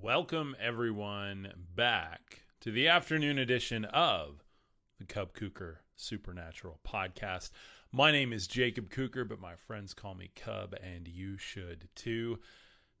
Welcome, everyone, back to the afternoon edition of the Cub Kuker Supernatural Podcast. My name is Jacob Kuker, but my friends call me Cub, and you should too.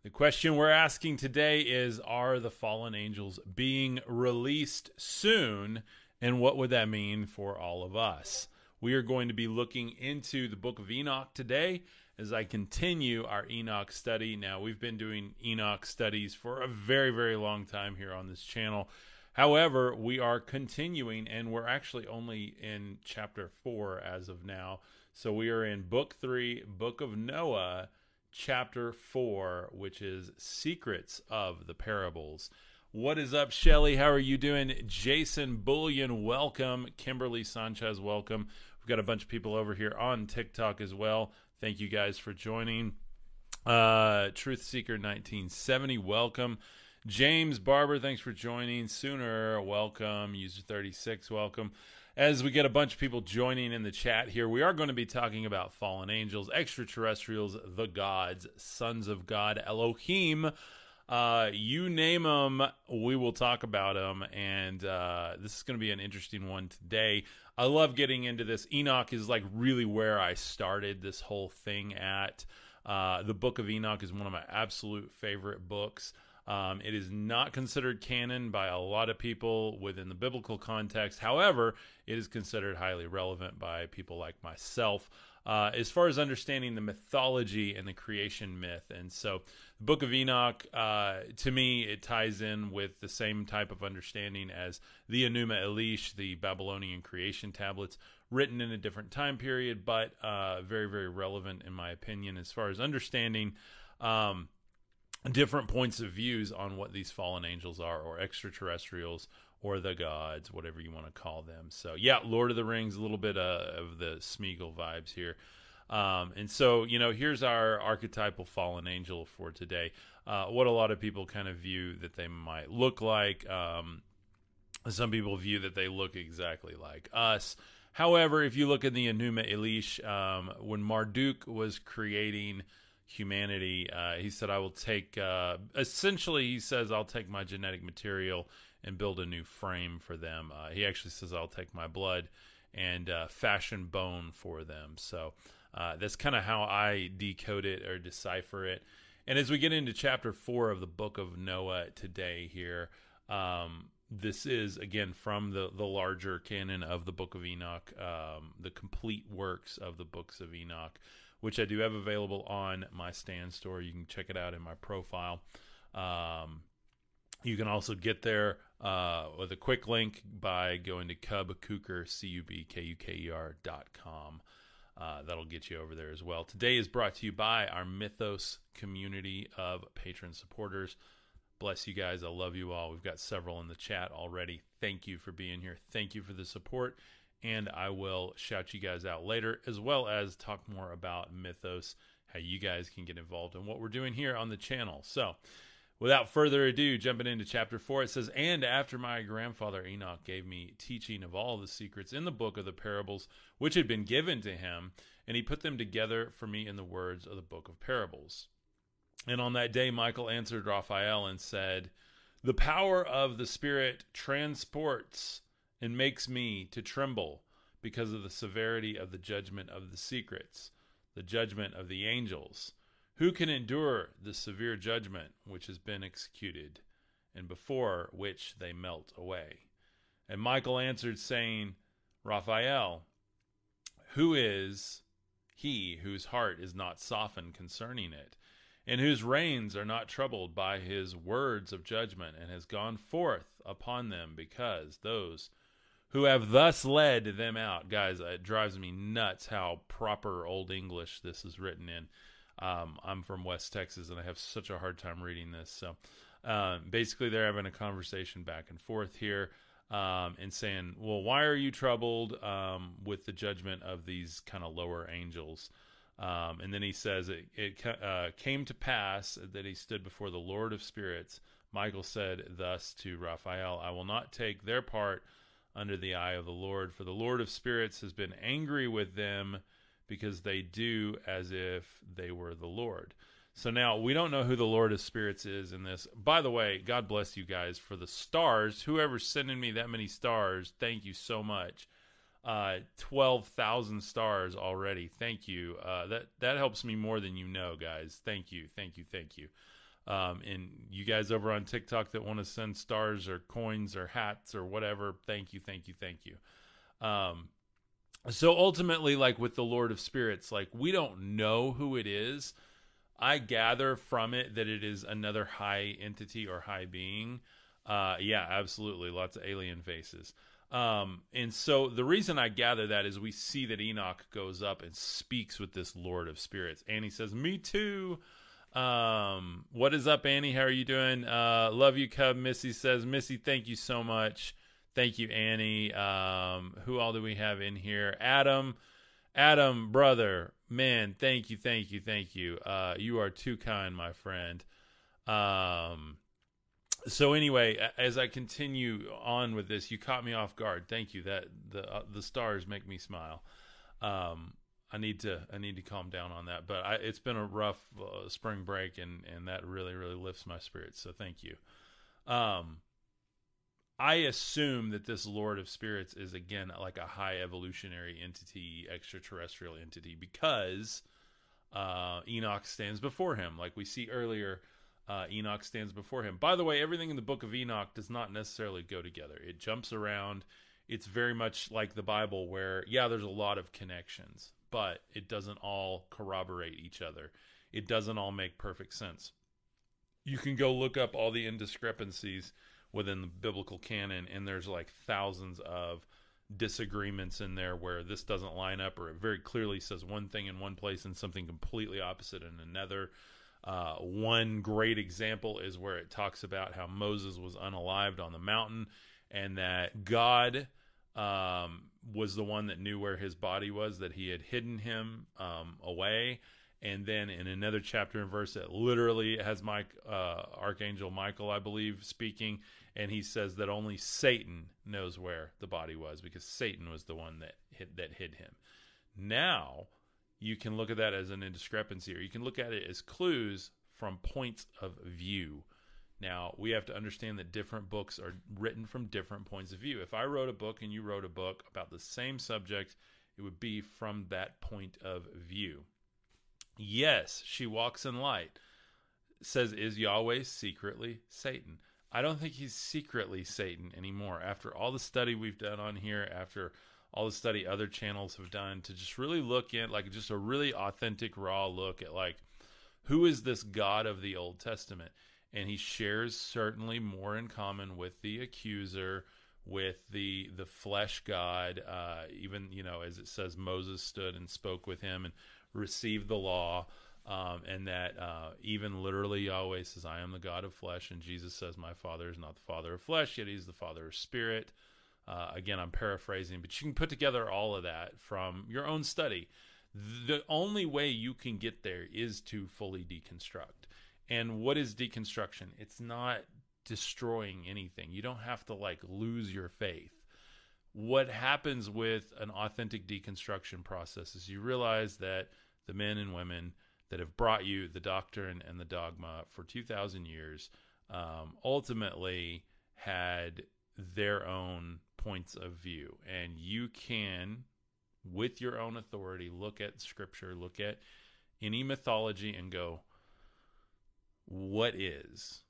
The question we're asking today is, are the fallen angels being released soon, and what would that mean for all of us? We are going to be looking into the Book of Enoch today as I continue our Enoch study. Now, we've been doing Enoch studies for a very, very long time here on this channel. However, we are continuing, and we're actually only in chapter 4 as of now. So we are in book 3, Book of Noah, chapter 4, which is Secrets of the Parables. What is up, Shelly? How are you doing? Jason Bullion, welcome. Kimberly Sanchez, welcome. We've got a bunch of people over here on TikTok as well. Thank you guys for joining. Truthseeker1970, welcome. James Barber, thanks for joining. Sooner, welcome. User36, welcome. As we get a bunch of people joining in the chat here, we are going to be talking about fallen angels, extraterrestrials, the gods, sons of God, Elohim. You name them, we will talk about them, and this is going to be an interesting one today. I love getting into this. Enoch is like really where I started this whole thing at. The Book of Enoch is one of my absolute favorite books. It is not considered canon by a lot of people within the biblical context. However, it is considered highly relevant by people like myself. As far as understanding the mythology and the creation myth. And so the Book of Enoch, to me, it ties in with the same type of understanding as the Enuma Elish, the Babylonian creation tablets, written in a different time period, but very, very relevant in my opinion as far as understanding different points of views on what these fallen angels are, or extraterrestrials, or the gods, whatever you want to call them. So yeah, Lord of the Rings, a little bit of the Smeagol vibes here. And so, you know, here's our archetypal fallen angel for today. What a lot of people kind of view that they might look like. Some people view that they look exactly like us. However, if you look at the Enuma Elish, when Marduk was creating humanity, he said, I will take, essentially he says, I'll take my genetic material and build a new frame for them. He actually says, I'll take my blood and fashion bone for them. So that's kind of how I decode it or decipher it. And as we get into chapter 4 of the Book of Noah today here, this is, again, from the larger canon of the Book of Enoch, the complete works of the Books of Enoch, which I do have available on my Stan store. You can check it out in my profile. You can also get there with a quick link by going to cubkuker.com. That'll get you over there as well. Today is brought to you by our Mythos community of patron supporters. Bless you guys. I love you all. We've got several in the chat already. Thank you for being here. Thank you for the support. And I will shout you guys out later, as well as talk more about Mythos, how you guys can get involved in what we're doing here on the channel. So without further ado, jumping into chapter 4, it says, "And after my grandfather Enoch gave me teaching of all the secrets in the book of the parables, which had been given to him, and he put them together for me in the words of the book of parables. And on that day, Michael answered Raphael and said, the power of the Spirit transports and makes me to tremble because of the severity of the judgment of the secrets, the judgment of the angels. Who can endure the severe judgment which has been executed, and before which they melt away? And Michael answered, saying, Raphael, who is he whose heart is not softened concerning it, and whose reins are not troubled by his words of judgment, and has gone forth upon them, because those who have thus led them out?" Guys, it drives me nuts how proper Old English this is written in. I'm from West Texas, and I have such a hard time reading this. So basically, they're having a conversation back and forth here, and saying, well, why are you troubled with the judgment of these kind of lower angels? And then he says, it came to pass that he stood before the Lord of Spirits. Michael said thus to Raphael, I will not take their part under the eye of the Lord, for the Lord of Spirits has been angry with them, because they do as if they were the Lord. So now we don't know who the Lord of Spirits is in this. By the way, God bless you guys for the stars. Whoever's sending me that many stars, thank you so much. 12,000 stars already. Thank you. That helps me more than you know, guys. Thank you. Thank you. Thank you. And you guys over on TikTok that want to send stars or coins or hats or whatever, thank you. Thank you. Thank you. So ultimately, like with the Lord of Spirits, like we don't know who it is. I gather from it that it is another high entity or high being. Yeah, absolutely. Lots of alien faces. And so the reason I gather that is we see that Enoch goes up and speaks with this Lord of Spirits. Annie says, me too. What is up, Annie? How are you doing? Love you, Cub. Missy says, Missy, thank you so much. Thank you, Annie. Who all do we have in here? Adam, brother, man, thank you. Thank you. Thank you. You are too kind, my friend. So anyway, as I continue on with this, you caught me off guard. Thank you. That the stars make me smile. I need to calm down on that. But it's been a rough spring break, and that really, really lifts my spirits. So thank you. I assume that this Lord of Spirits is again like a high evolutionary entity, extraterrestrial entity, because Enoch stands before him, like we see earlier. Enoch stands before him. By the way, everything in the Book of Enoch does not necessarily go together. It jumps around. It's very much like the Bible where, yeah, there's a lot of connections, but it doesn't all corroborate each other. It doesn't all make perfect sense. You can go look up all the indiscrepancies within the biblical canon, and there's like thousands of disagreements in there where this doesn't line up, or it very clearly says one thing in one place and something completely opposite in another. One great example is where it talks about how Moses was unalived on the mountain, and that God was the one that knew where his body was, that he had hidden him away. And then in another chapter and verse, it literally has Archangel Michael, I believe, speaking, and he says that only Satan knows where the body was, because Satan was the one that hid him. Now, you can look at that as an indiscrepancy, or you can look at it as clues from points of view. Now, we have to understand that different books are written from different points of view. If I wrote a book and you wrote a book about the same subject, it would be from that point of view. Yes, she walks in light. Says, is Yahweh secretly Satan? I don't think he's secretly Satan anymore. After all the study we've done on here, after all the study other channels have done to just really look at, like, just a really authentic, raw look at, like, who is this God of the Old Testament? And he shares certainly more in common with the accuser, with the flesh God, even, you know, as it says, Moses stood and spoke with him and received the law, and that even literally Yahweh says, I am the God of flesh, and Jesus says, my Father is not the Father of flesh, yet he's the Father of spirit. Again, I'm paraphrasing, but you can put together all of that from your own study. The only way you can get there is to fully deconstruct. And what is deconstruction? It's not destroying anything. You don't have to, like, lose your faith. What happens with an authentic deconstruction process is you realize that the men and women that have brought you the doctrine and the dogma for 2,000 years ultimately had their own points of view, and you can, with your own authority, look at scripture, look at any mythology, and go, what is,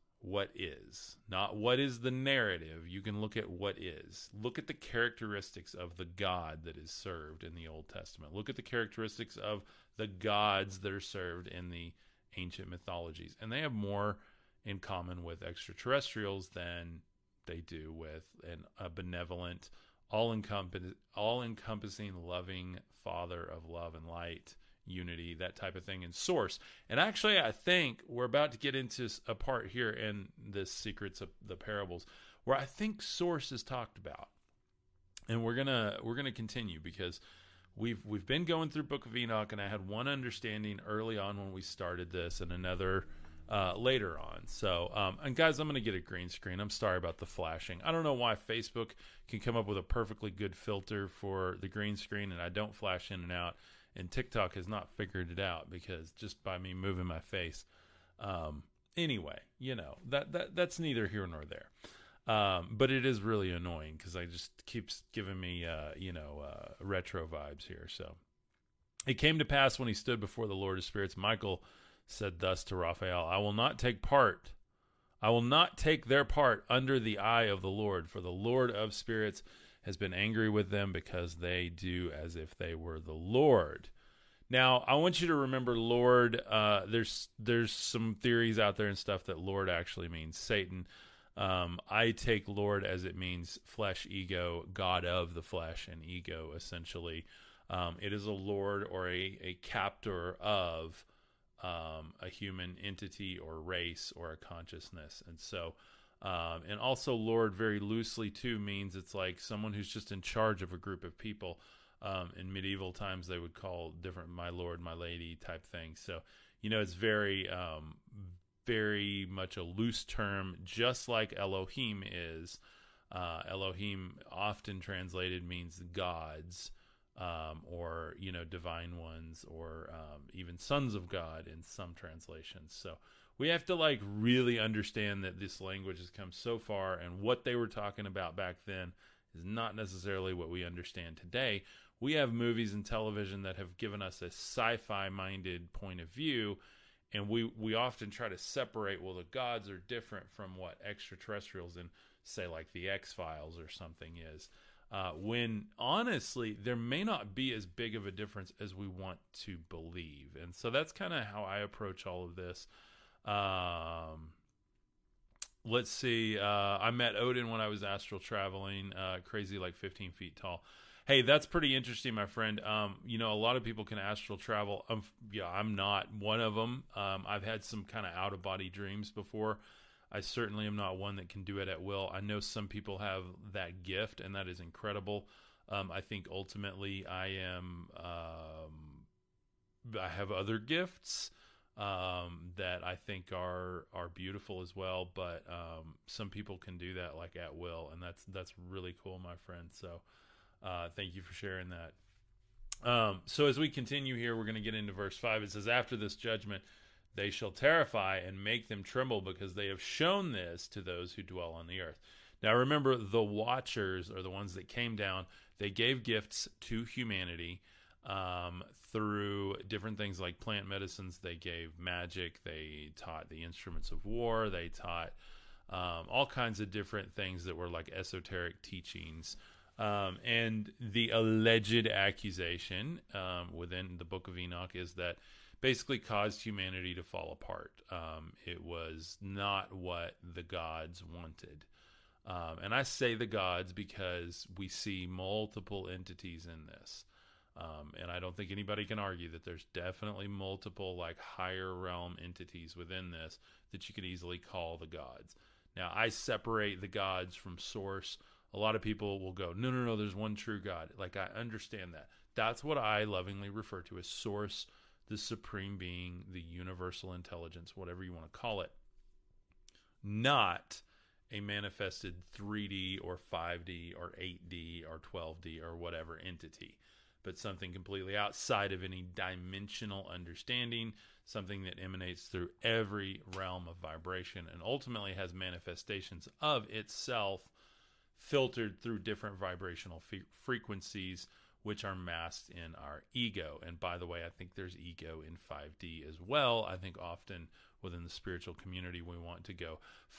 not what is the narrative. You can look at what is. Look at the characteristics of the God that is served in the Old Testament. Look at the characteristics of the gods that are served in the ancient mythologies, and they have more in common with extraterrestrials than they do with a benevolent, all-encompassing, loving Father of love and light, unity, that type of thing, and source. And actually, I think we're about to get into a part here in the Secrets of the Parables where I think source is talked about, and we're gonna continue, because we've been going through Book of Enoch, and I had one understanding early on when we started this, and another later on. So, and guys, I'm going to get a green screen. I'm sorry about the flashing. I don't know why Facebook can come up with a perfectly good filter for the green screen, and I don't flash in and out, and TikTok has not figured it out because just by me moving my face. Anyway, you know, that's neither here nor there. But it is really annoying because I just keeps giving me, retro vibes here. So it came to pass when he stood before the Lord of Spirits, Michael said thus to Raphael, I will not take their part under the eye of the Lord, for the Lord of Spirits has been angry with them because they do as if they were the Lord. Now, I want you to remember Lord, there's some theories out there and stuff that Lord actually means Satan. I take Lord as it means flesh, ego, God of the flesh and ego, essentially. It is a lord or a captor of a human entity or race or a consciousness. And so, and also Lord very loosely too means it's like someone who's just in charge of a group of people. In medieval times, they would call different my lord, my lady type things. So, you know, it's very, very much a loose term, just like Elohim is. Elohim often translated means gods, or, you know, divine ones, or even sons of God in some translations. So we have to like really understand that this language has come so far, and what they were talking about back then is not necessarily what we understand today. We have movies and television that have given us a sci-fi minded point of view, and we often try to separate, well, the gods are different from what extraterrestrials in, say, like the X-Files or something is. When honestly, there may not be as big of a difference as we want to believe. And so that's kind of how I approach all of this. Let's see. I met Odin when I was astral traveling, crazy, like 15 feet tall. Hey, that's pretty interesting, my friend. You know, a lot of people can astral travel. I'm not one of them. I've had some kind of out-of-body dreams before. I certainly am not one that can do it at will. I know some people have that gift, and that is incredible. I think ultimately I have other gifts that I think are beautiful as well, but some people can do that like at will, and that's really cool, my friend. So thank you for sharing that. So as we continue here, we're going to get into verse 5. It says, after this judgment, they shall terrify and make them tremble, because they have shown this to those who dwell on the earth. Now remember, the watchers are the ones that came down. They gave gifts to humanity through different things like plant medicines. They gave magic. They taught the instruments of war. They taught all kinds of different things that were like esoteric teachings. And the alleged accusation within the Book of Enoch is that basically caused humanity to fall apart. It was not what the gods wanted. And I say the gods because we see multiple entities in this. And I don't think anybody can argue that there's definitely multiple like higher realm entities within this that you could easily call the gods. Now, I separate the gods from source. A lot of people will go, no, there's one true God. Like, I understand that. That's what I lovingly refer to as source, the supreme being, the universal intelligence, whatever you want to call it, not a manifested 3D or 5D or 8D or 12D or whatever entity, but something completely outside of any dimensional understanding, something that emanates through every realm of vibration and ultimately has manifestations of itself filtered through different vibrational frequencies, which are masked in our ego. And by the way, I think there's ego in 5D as well. I think often within the spiritual community, we want to go,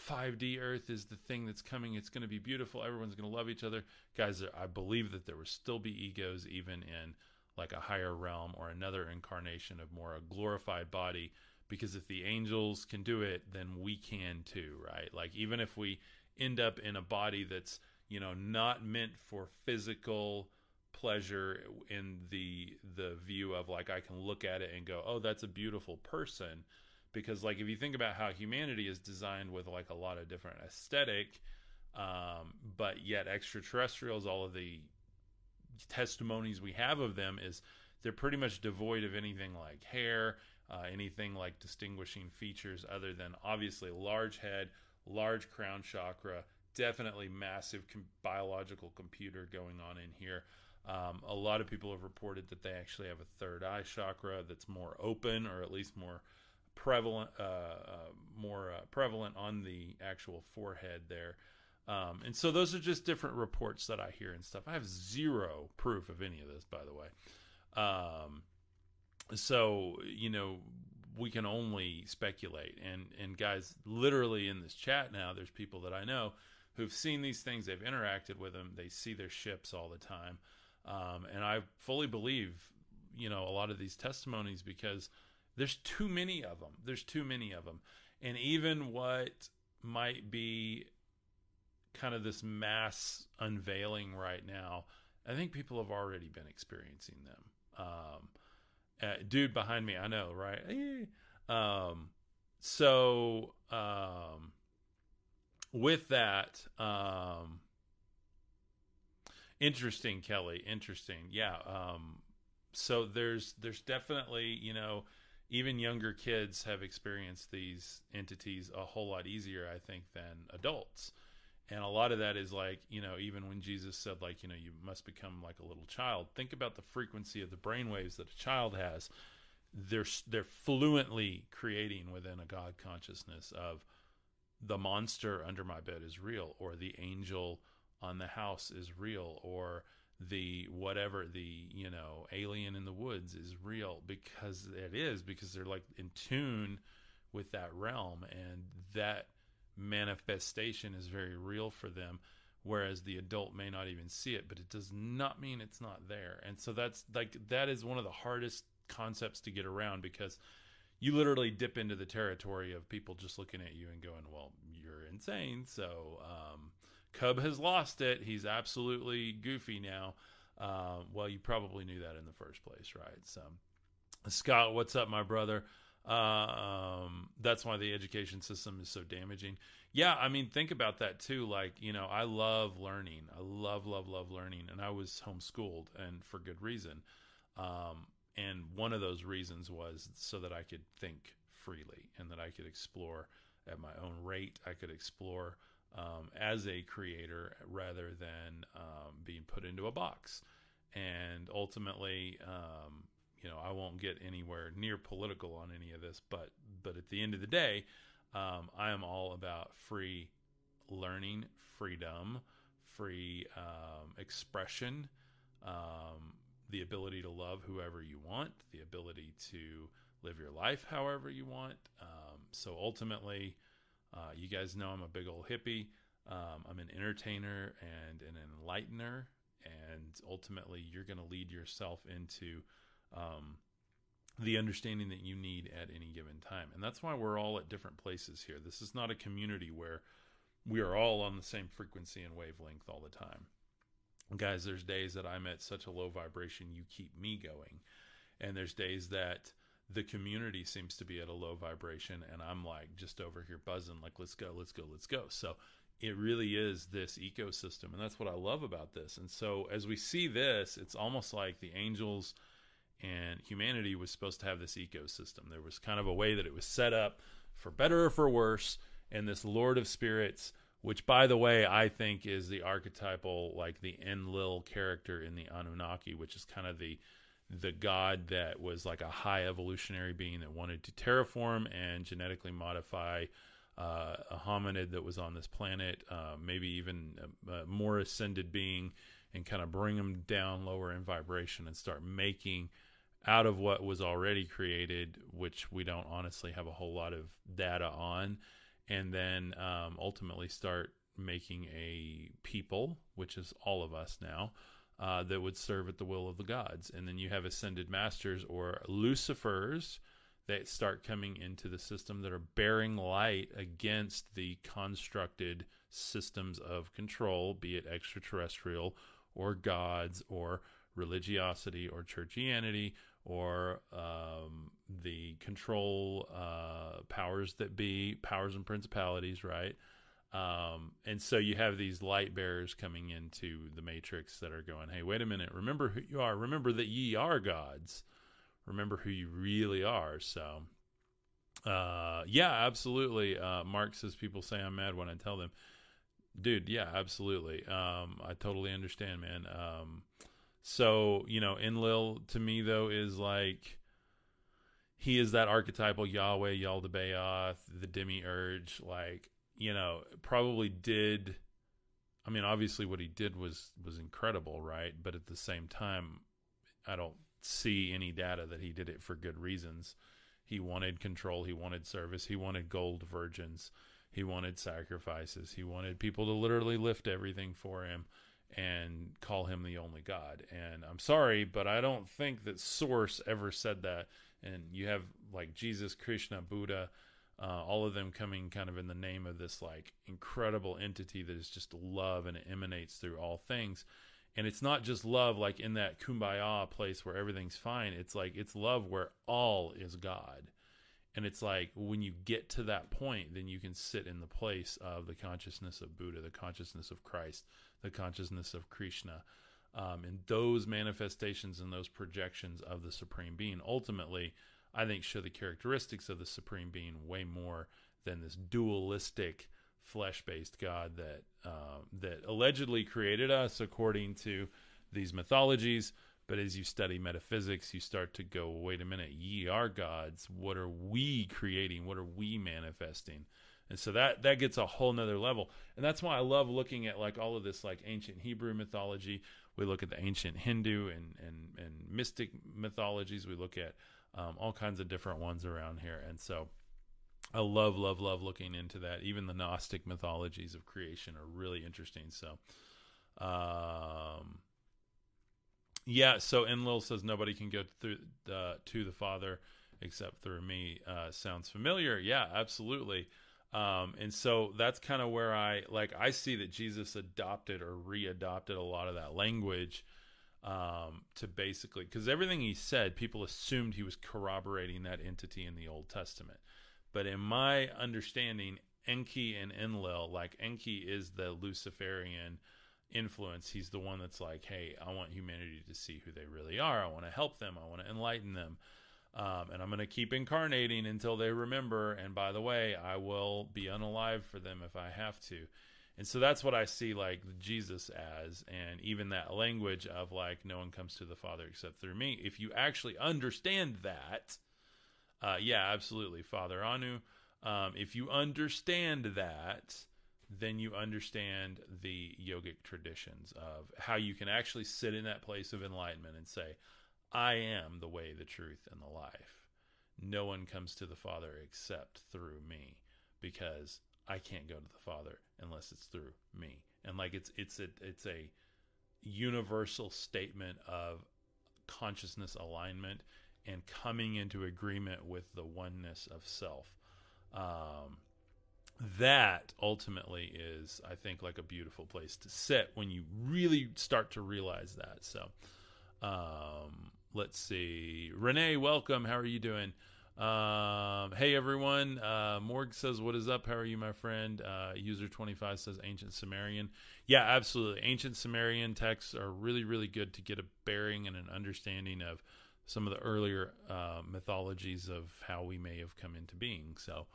5D Earth is the thing that's coming. It's going to be beautiful. Everyone's going to love each other. Guys, I believe that there will still be egos even in like a higher realm or another incarnation of more a glorified body. Because if the angels can do it, then we can too, right? Like, even if we end up in a body that's, you know, not meant for physical pleasure in the view of like, I can look at it and go, oh, that's a beautiful person. Because like, if you think about how humanity is designed with like a lot of different aesthetic, but yet extraterrestrials, all of the testimonies we have of them is they're pretty much devoid of anything like hair, anything like distinguishing features other than obviously large head, large crown chakra, definitely massive biological computer going on in here. A lot of people have reported that they actually have a third eye chakra that's more open, or at least more prevalent, prevalent on the actual forehead there. And so those are just different reports that I hear and stuff. I have zero proof of any of this, by the way. So, you know, we can only speculate. And guys, literally in this chat now, there's people that I know who've seen these things. They've interacted with them. They see their ships all the time. And I fully believe, you know, a lot of these testimonies, because there's too many of them. There's too many of them. And even what might be kind of this mass unveiling right now, I think people have already been experiencing them. Dude behind me, I know, right? With that, interesting, Kelly, interesting. Yeah. So there's definitely, you know, even younger kids have experienced these entities a whole lot easier, I think, than adults. And a lot of that is like, you know, even when Jesus said, like, you know, you must become like a little child. Think about the frequency of the brainwaves that a child has. They're fluently creating within a God consciousness of the monster under my bed is real, or the angel on the house is real, or the whatever, the, you know, alien in the woods is real, because it is, because they're like in tune with that realm, and that manifestation is very real for them, whereas the adult may not even see it, but it does not mean it's not there. And so that's like, that is one of the hardest concepts to get around, because you literally dip into the territory of people just looking at you and going, well, you're insane. So Cub has lost it. He's absolutely goofy now. Well, you probably knew that in the first place, right? So Scott, what's up, my brother? That's why the education system is so damaging. Yeah. I mean, think about that too. Like, you know, I love learning. I love learning. And I was homeschooled, and for good reason. And one of those reasons was so that I could think freely and that I could explore at my own rate. I could explore, as a creator rather than, being put into a box. And ultimately, you know, I won't get anywhere near political on any of this, but at the end of the day, I am all about free learning, freedom, free expression, the ability to love whoever you want, the ability to live your life however you want. So ultimately, you guys know I'm a big old hippie. I'm an entertainer and an enlightener, and ultimately you're going to lead yourself into the understanding that you need at any given time. And that's why we're all at different places here. This is not a community where we are all on the same frequency and wavelength all the time. Guys, there's days that I'm at such a low vibration, you keep me going. And there's days that the community seems to be at a low vibration, and I'm like just over here buzzing, like, let's go, let's go, let's go. So it really is this ecosystem. And that's what I love about this. And so as we see this, it's almost like the angels and humanity was supposed to have this ecosystem. There was kind of a way that it was set up for better or for worse. And this Lord of Spirits, which by the way, I think is the archetypal, like the Enlil character in the Anunnaki, which is kind of the god that was like a high evolutionary being that wanted to terraform and genetically modify a hominid that was on this planet, maybe even a more ascended being, and kind of bring them down lower in vibration and start making out of what was already created, which we don't honestly have a whole lot of data on, and then ultimately start making a people, which is all of us now, that would serve at the will of the gods. And then you have ascended masters or Lucifers that start coming into the system that are bearing light against the constructed systems of control, be it extraterrestrial or gods or religiosity or churchianity or the control powers that be, powers and principalities, right? And so you have these light bearers coming into the matrix that are going, hey, wait a minute, remember who you are. Remember that ye are gods. Remember who you really are. So, yeah, absolutely. Mark says people say I'm mad when I tell them. Dude, yeah, absolutely. I totally understand, man. So, you know, Enlil to me though is like, he is that archetypal Yahweh, Yaldabaoth, the Demiurge, like, you know, probably did, I mean, obviously what he did was incredible, right? But at the same time, I don't see any data that he did it for good reasons. He wanted control. He wanted service. He wanted gold virgins. He wanted sacrifices. He wanted people to literally lift everything for him and call him the only God. And I'm sorry, but I don't think that source ever said that. And you have like Jesus, Krishna, Buddha, all of them coming kind of in the name of this like incredible entity that is just love, and it emanates through all things. And it's not just love like in that kumbaya place where everything's fine. It's like, it's love where all is God. And it's like, when you get to that point, then you can sit in the place of the consciousness of Buddha, the consciousness of Christ, the consciousness of Krishna, and those manifestations and those projections of the Supreme Being. Ultimately, I think show the characteristics of the Supreme Being way more than this dualistic flesh-based God that that allegedly created us according to these mythologies. But as you study metaphysics, you start to go, wait a minute, ye are gods. What are we creating? What are we manifesting? And so that gets a whole nother level. And that's why I love looking at like all of this like ancient Hebrew mythology. We look at the ancient Hindu and mystic mythologies. We look at all kinds of different ones around here. And so I love looking into that. Even the Gnostic mythologies of creation are really interesting. So, yeah, so Enlil says nobody can go through to the Father except through me. Sounds familiar. Yeah, absolutely. And so that's kind of where I see that Jesus adopted or readopted a lot of that language to basically, because everything he said, people assumed he was corroborating that entity in the Old Testament. But in my understanding, Enki and Enlil, like Enki is the Luciferian influence. He's the one that's like, hey, I want humanity to see who they really are. I want to help them. I want to enlighten them. And I'm going to keep incarnating until they remember. And by the way, I will be unalive for them if I have to. And so that's what I see like Jesus as. And even that language of like, no one comes to the Father except through me. If you actually understand that, yeah, absolutely. Father Anu. If you understand that, then you understand the yogic traditions of how you can actually sit in that place of enlightenment and say, I am the way, the truth, and the life. No one comes to the Father except through me, because I can't go to the Father unless it's through me. And like it's a universal statement of consciousness alignment and coming into agreement with the oneness of self. That ultimately is, I think, like a beautiful place to sit when you really start to realize that. So, let's see. Renee, welcome. How are you doing? Hey, everyone. Morg says, what is up? How are you, my friend? User 25 says ancient Sumerian. Yeah, absolutely. Ancient Sumerian texts are really, really good to get a bearing and an understanding of some of the earlier mythologies of how we may have come into being. So,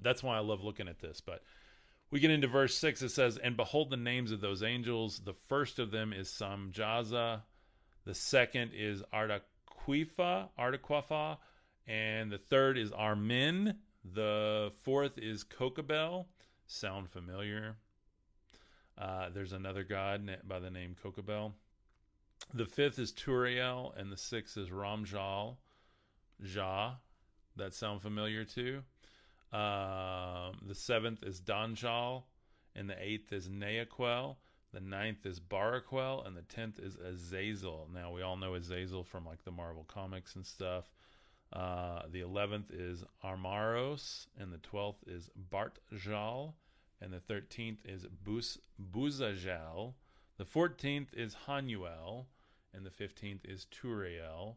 that's why I love looking at this. But we get into verse 6. It says, and behold the names of those angels. The first of them is Samjaza. The second is Artaquifa. And the third is Armin. The fourth is Kokabel. Sound familiar? There's another god by the name Kokabel. The fifth is Turiel. And the sixth is Ramjal. That sound familiar too? The seventh is Danjal, and the eighth is Neaquel, the ninth is Barakwell, and the 10th is Azazel. Now we all know Azazel from like the Marvel comics and stuff. The 11th is Armaros, and the 12th is Bartjal, and the 13th is Buzajal. The 14th is Hanuel, and the 15th is Turiel,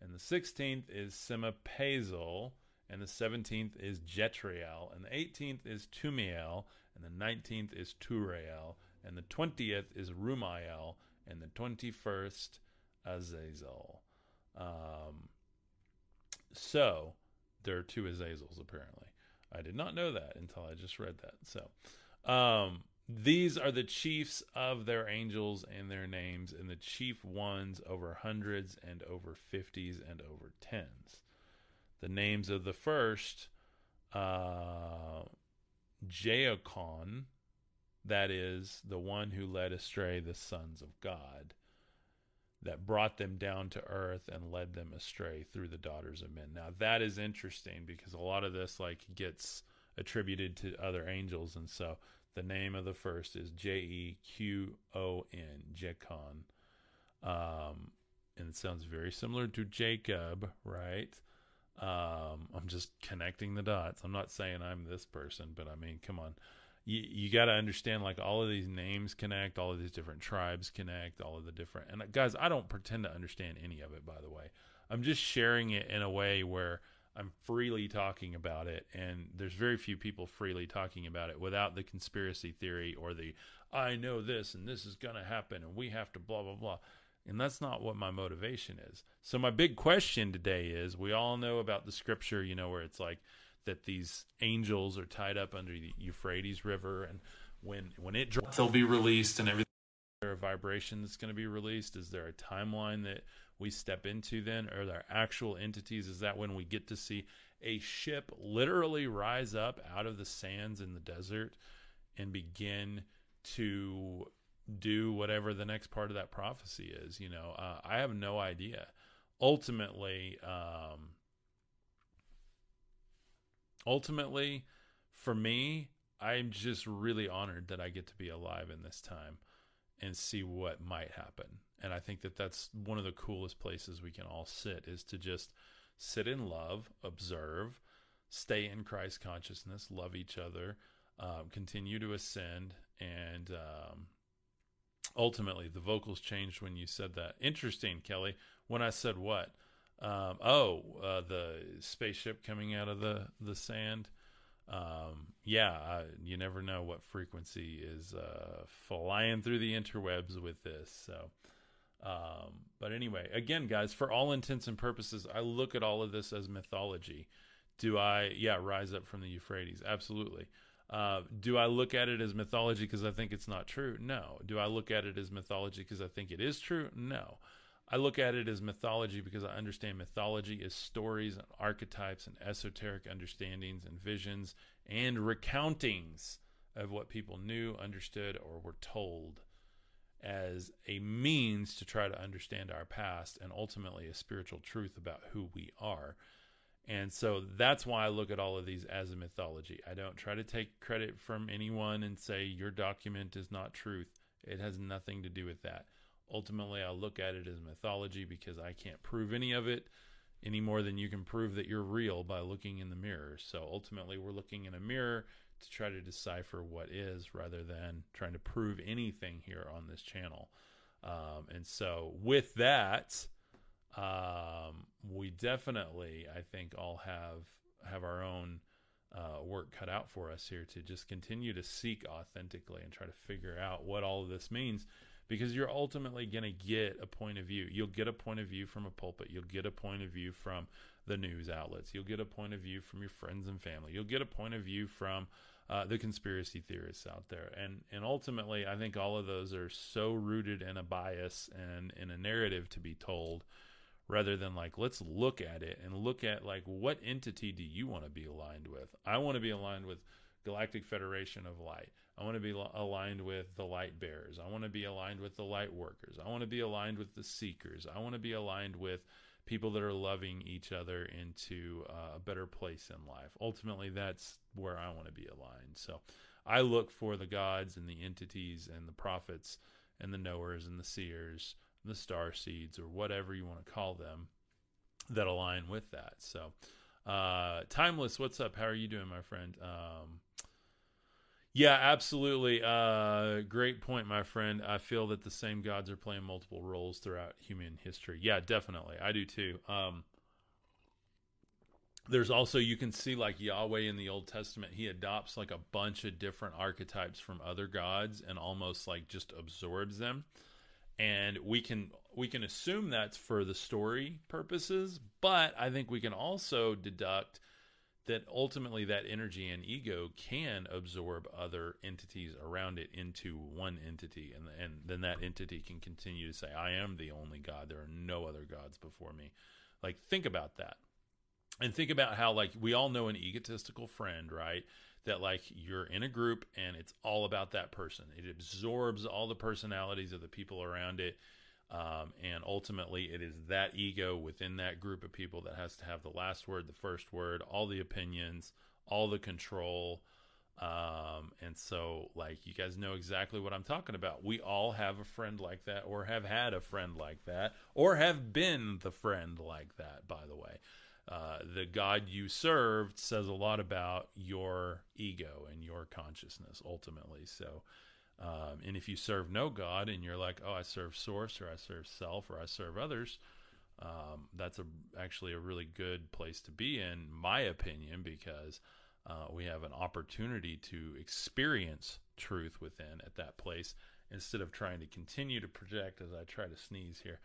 and the 16th is Semapazel. And the 17th is Jetriel, and the 18th is Tumiel, and the 19th is Turael, and the 20th is Rumael, and the 21st Azazel. So there are two Azazels apparently. I did not know that until I just read that. So These are the chiefs of their angels and their names, and the chief ones over hundreds and over fifties and over tens. The names of the first, Jeokon, that is, the one who led astray the sons of God, that brought them down to earth and led them astray through the daughters of men. Now, that is interesting because a lot of this gets attributed to other angels, and so... The name of the first is Jeqon, Jeqon. And it sounds very similar to Jacob, right? I'm just connecting the dots. I'm not saying I'm this person, but I mean, come on. You got to understand, all of these names connect, all of these different tribes connect, all of the different... And guys, I don't pretend to understand any of it, by the way. I'm just sharing it in a way where... I'm freely talking about it, and there's very few people freely talking about it without the conspiracy theory or the, I know this, and this is going to happen, and we have to blah, blah, blah. And that's not what my motivation is. So my big question today is, we all know about the scripture, where it's that these angels are tied up under the Euphrates River, and when it drops, they'll be released, and everything. Is there a vibration that's going to be released? Is there a timeline that... we step into then? Are there actual entities? Is that when we get to see a ship literally rise up out of the sands in the desert and begin to do whatever the next part of that prophecy is? I have no idea. Ultimately, for me, I'm just really honored that I get to be alive in this time and see what might happen. And I think that that's one of the coolest places we can all sit, is to just sit in love, observe, stay in Christ consciousness, love each other, continue to ascend. And ultimately, the vocals changed when you said that. Interesting, Kelly. When I said what? The spaceship coming out of the sand. You never know what frequency is flying through the interwebs with this. So... but anyway, again, guys, for all intents and purposes, I look at all of this as mythology. Do I, rise up from the Euphrates? Absolutely. Do I look at it as mythology because I think it's not true? No. Do I look at it as mythology because I think it is true? No. I look at it as mythology because I understand mythology is stories and archetypes and esoteric understandings and visions and recountings of what people knew, understood, or were told, as a means to try to understand our past and ultimately a spiritual truth about who we are. And so that's why I look at all of these as a mythology. I don't try to take credit from anyone and say your document is not truth. It has nothing to do with that. Ultimately, I look at it as mythology because I can't prove any of it any more than you can prove that you're real by looking in the mirror. So ultimately, we're looking in a mirror to try to decipher what is, rather than trying to prove anything here on this channel. And so with that, we definitely, I think, all have our own work cut out for us here to just continue to seek authentically and try to figure out what all of this means, because you're ultimately going to get a point of view. You'll get a point of view from a pulpit. You'll get a point of view from the news outlets. You'll get a point of view from your friends and family. You'll get a point of view from the conspiracy theorists out there. And ultimately, I think all of those are so rooted in a bias and in a narrative to be told, rather than let's look at it and look at what entity do you want to be aligned with? I want to be aligned with Galactic Federation of Light. I want to be aligned with the light bearers. I want to be aligned with the light workers. I want to be aligned with the seekers. I want to be aligned with people that are loving each other into a better place in life. Ultimately, that's where I want to be aligned. So I look for the gods and the entities and the prophets and the knowers and the seers, the star seeds, or whatever you want to call them, that align with that. So Timeless, what's up? How are you doing, my friend? Yeah, absolutely. Great point, my friend. I feel that the same gods are playing multiple roles throughout human history. Yeah, definitely. I do too. There's also, you can see Yahweh in the Old Testament. He adopts a bunch of different archetypes from other gods and almost just absorbs them. And we can assume that's for the story purposes, but I think we can also deduct that ultimately that energy and ego can absorb other entities around it into one entity. And then that entity can continue to say, I am the only God. There are no other gods before me. Like, think about that. And think about how, like, we all know an egotistical friend, right? That, like, you're in a group and it's all about that person. It absorbs all the personalities of the people around it. And ultimately it is that ego within that group of people that has to have the last word, the first word, all the opinions, all the control. And so, like, you guys know exactly what I'm talking about. We all have a friend like that, or have had a friend like that, or have been the friend like that, by the way. The God you served says a lot about your ego and your consciousness ultimately. So, and if you serve no God and you're like, oh, I serve source, or I serve self, or I serve others, that's actually a really good place to be in my opinion, because we have an opportunity to experience truth within at that place, instead of trying to continue to project, as I try to sneeze here,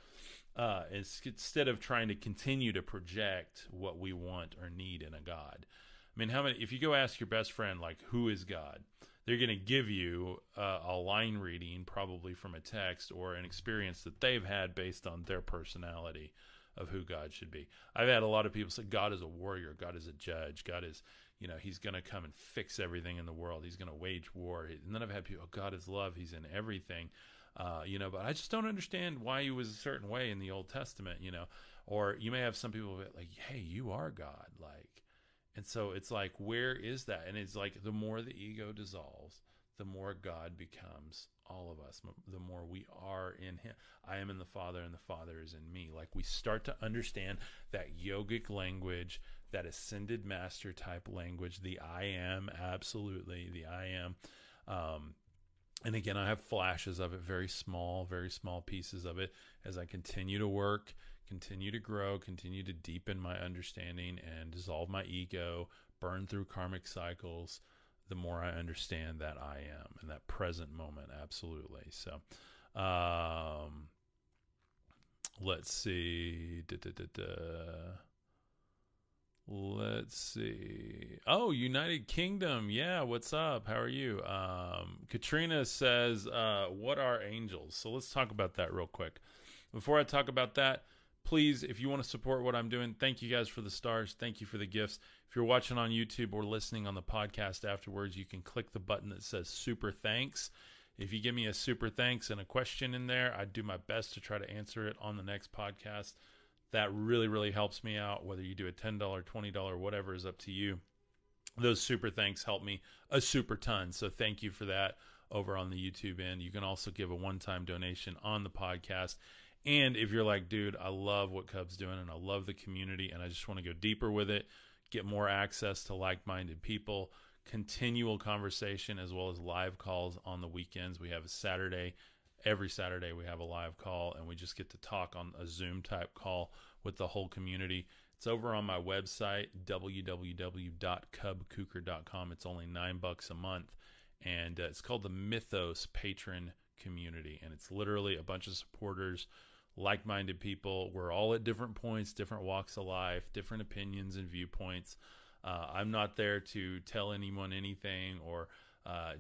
instead of trying to continue to project what we want or need in a God. I mean, how many, if you go ask your best friend, like, who is God? They're going to give you a line reading, probably from a text or an experience that they've had based on their personality of who God should be. I've had a lot of people say God is a warrior. God is a judge. God is, you know, he's going to come and fix everything in the world. He's going to wage war. And then I've had people, oh, God is love. He's in everything. You know, but I just don't understand why he was a certain way in the Old Testament, you know. Or you may have some people like, hey, you are God, like. And so it's like, where is that? And it's like, the more the ego dissolves, the more God becomes all of us, the more we are in him. I am in the Father and the Father is in me. Like, we start to understand that yogic language, that ascended master type language, the I am, absolutely, the I am. And again, I have flashes of it, very small pieces of it, as I continue to work, continue to grow, continue to deepen my understanding and dissolve my ego, burn through karmic cycles, the more I understand that I am in that present moment. Absolutely. So, let's see. Let's see. Oh, United Kingdom. Yeah. What's up? How are you? Katrina says, what are angels? So let's talk about that real quick. Before I talk about that, please, if you want to support what I'm doing, thank you guys for the stars. Thank you for the gifts. If you're watching on YouTube or listening on the podcast afterwards, you can click the button that says super thanks. If you give me a super thanks and a question in there, I do my best to try to answer it on the next podcast. That really, really helps me out. Whether you do a $10, $20, whatever is up to you. Those super thanks help me a super ton. So thank you for that over on the YouTube end. You can also give a one-time donation on the podcast. And if you're like, dude, I love what Cub's doing and I love the community and I just want to go deeper with it, get more access to like-minded people, continual conversation, as well as live calls on the weekends. We have a Saturday, every Saturday we have a live call, and we just get to talk on a Zoom type call with the whole community. It's over on my website, www.cubkuker.com. It's only $9 a month, and it's called the Mythos Patron Community, and it's literally a bunch of supporters, like-minded people. We're all at different points, different walks of life, different opinions and viewpoints. I'm not there to tell anyone anything or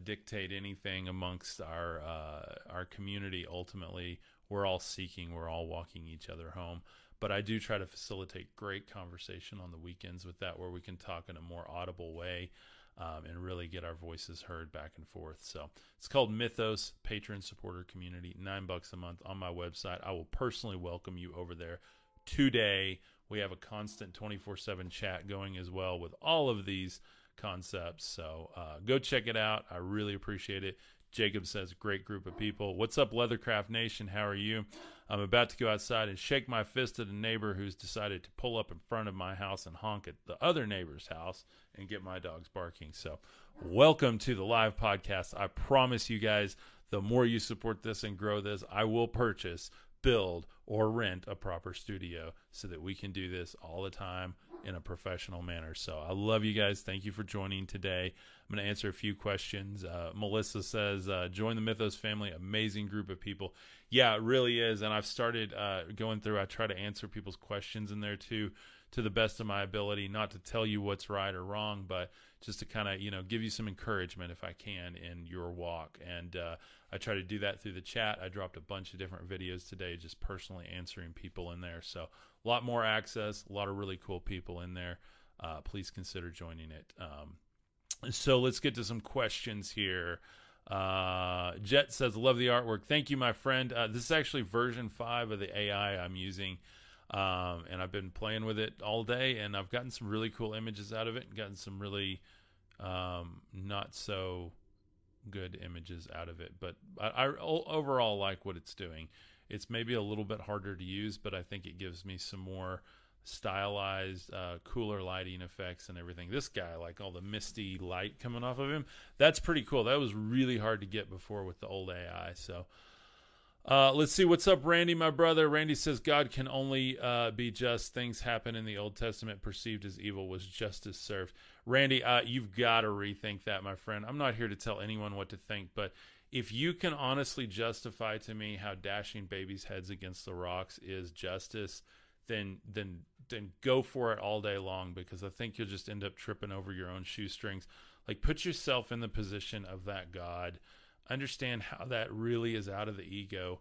dictate anything amongst our community. Ultimately, we're all seeking, we're all walking each other home. But I do try to facilitate great conversation on the weekends with that, where we can talk in a more audible way, and really get our voices heard back and forth. So it's called Mythos Patron Supporter Community, $9 a month on my website. I will personally welcome you over there today. We have a constant 24/7 chat going as well with all of these concepts. So go check it out. I really appreciate it. Jacob says, great group of people. What's up, Leathercraft Nation? How are you? I'm about to go outside and shake my fist at a neighbor who's decided to pull up in front of my house and honk at the other neighbor's house and get my dogs barking. So welcome to the live podcast. I promise you guys, the more you support this and grow this, I will purchase, build, or rent a proper studio so that we can do this all the time in a professional manner. So I love you guys. Thank you for joining today. I'm going to answer a few questions. Melissa says, join the Mythos family. Amazing group of people. Yeah, it really is. And I've started going through, I try to answer people's questions in there too, to the best of my ability, not to tell you what's right or wrong, but just to kind of, you know, give you some encouragement if I can in your walk. And I try to do that through the chat. I dropped a bunch of different videos today, just personally answering people in there. So a lot more access, a lot of really cool people in there. Please consider joining it. So let's get to some questions here. Jet says, love the artwork. Thank you, my friend. This is actually version 5 of the AI I'm using. And I've been playing with it all day, and I've gotten some really cool images out of it, and gotten some really not so good images out of it. But I overall like what it's doing. It's maybe a little bit harder to use, but I think it gives me some more stylized, cooler lighting effects and everything. This guy, like all the misty light coming off of him, that's pretty cool. That was really hard to get before with the old AI. So let's see what's up, Randy, my brother. Randy says, God can only be just. Things happen in the Old Testament perceived as evil was justice served. Randy, you've got to rethink that, my friend. I'm not here to tell anyone what to think, but if you can honestly justify to me how dashing babies' heads against the rocks is justice, then go for it all day long, because I think you'll just end up tripping over your own shoestrings. Like, put yourself in the position of that God. Understand how that really is out of the ego.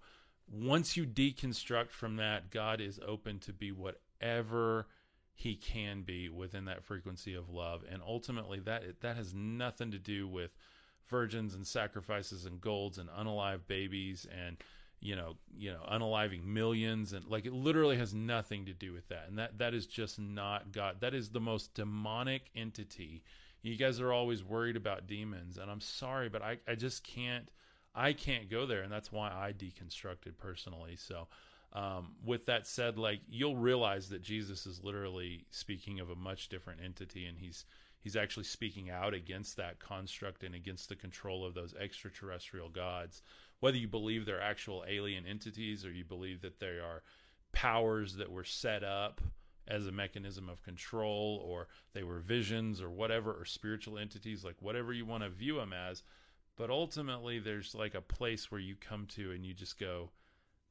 Once you deconstruct from that, God is open to be whatever he can be within that frequency of love. And ultimately, that has nothing to do with virgins and sacrifices and golds and unalive babies and you know, unaliving millions, and like, it literally has nothing to do with that. And that is just not God. That is the most demonic entity. You guys are always worried about demons, and I'm sorry, but I just can't, I can't go there. And that's why I deconstructed personally. So, with that said, like, you'll realize that Jesus is literally speaking of a much different entity, and he's actually speaking out against that construct and against the control of those extraterrestrial gods. Whether you believe they're actual alien entities or you believe that they are powers that were set up as a mechanism of control, or they were visions or whatever, or spiritual entities, like whatever you want to view them as. But ultimately, there's like a place where you come to and you just go,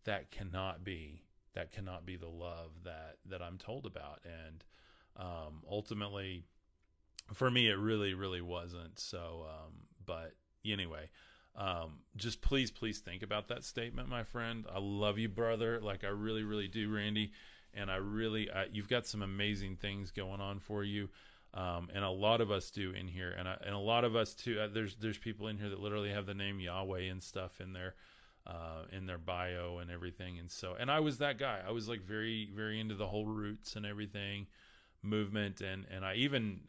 that cannot be the love that I'm told about. And ultimately, for me, it really, really wasn't. So, but anyway, just please think about that statement, my friend. I love you, brother. Like, I really, really do, Randy. And you've got some amazing things going on for you. And a lot of us do in here. And a lot of us too, there's people in here that literally have the name Yahweh and stuff in their bio and everything. And so, and I was that guy. I was like very, very into the whole roots and everything movement. And I even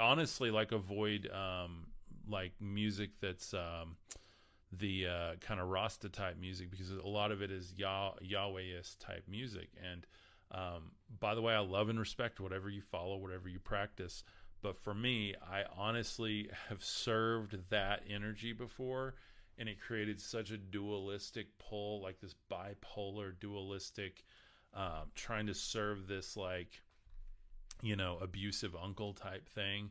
honestly like avoid, like music that's the kind of Rasta type music, because a lot of it is Yahwehist type music. And by the way, I love and respect whatever you follow, whatever you practice. But for me, I honestly have served that energy before, and it created such a dualistic pull, like this bipolar dualistic, trying to serve this, like, you know, abusive uncle type thing.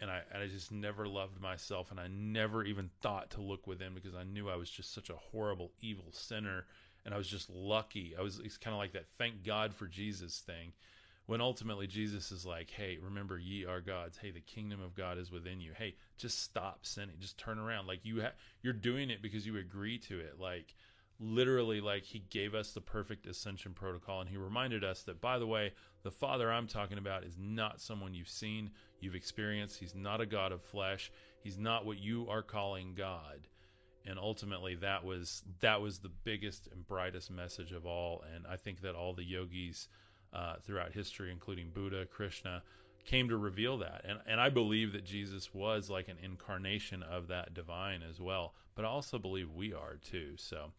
And I just never loved myself, and I never even thought to look within, because I knew I was just such a horrible, evil sinner, and I was just lucky. It's kind of like that thank God for Jesus thing, when ultimately Jesus is like, hey, remember, ye are gods. Hey, the kingdom of God is within you. Hey, just stop sinning. Just turn around. Like, you're doing it because you agree to it. Like, literally, like, he gave us the perfect ascension protocol, and he reminded us that, by the way, the Father I'm talking about is not someone you've seen, you've experienced. He's not a God of flesh. He's not what you are calling God. And ultimately, that was the biggest and brightest message of all. And I think that all the yogis throughout history, including Buddha, Krishna, came to reveal that. And I believe that Jesus was like an incarnation of that divine as well. But I also believe we are too. So,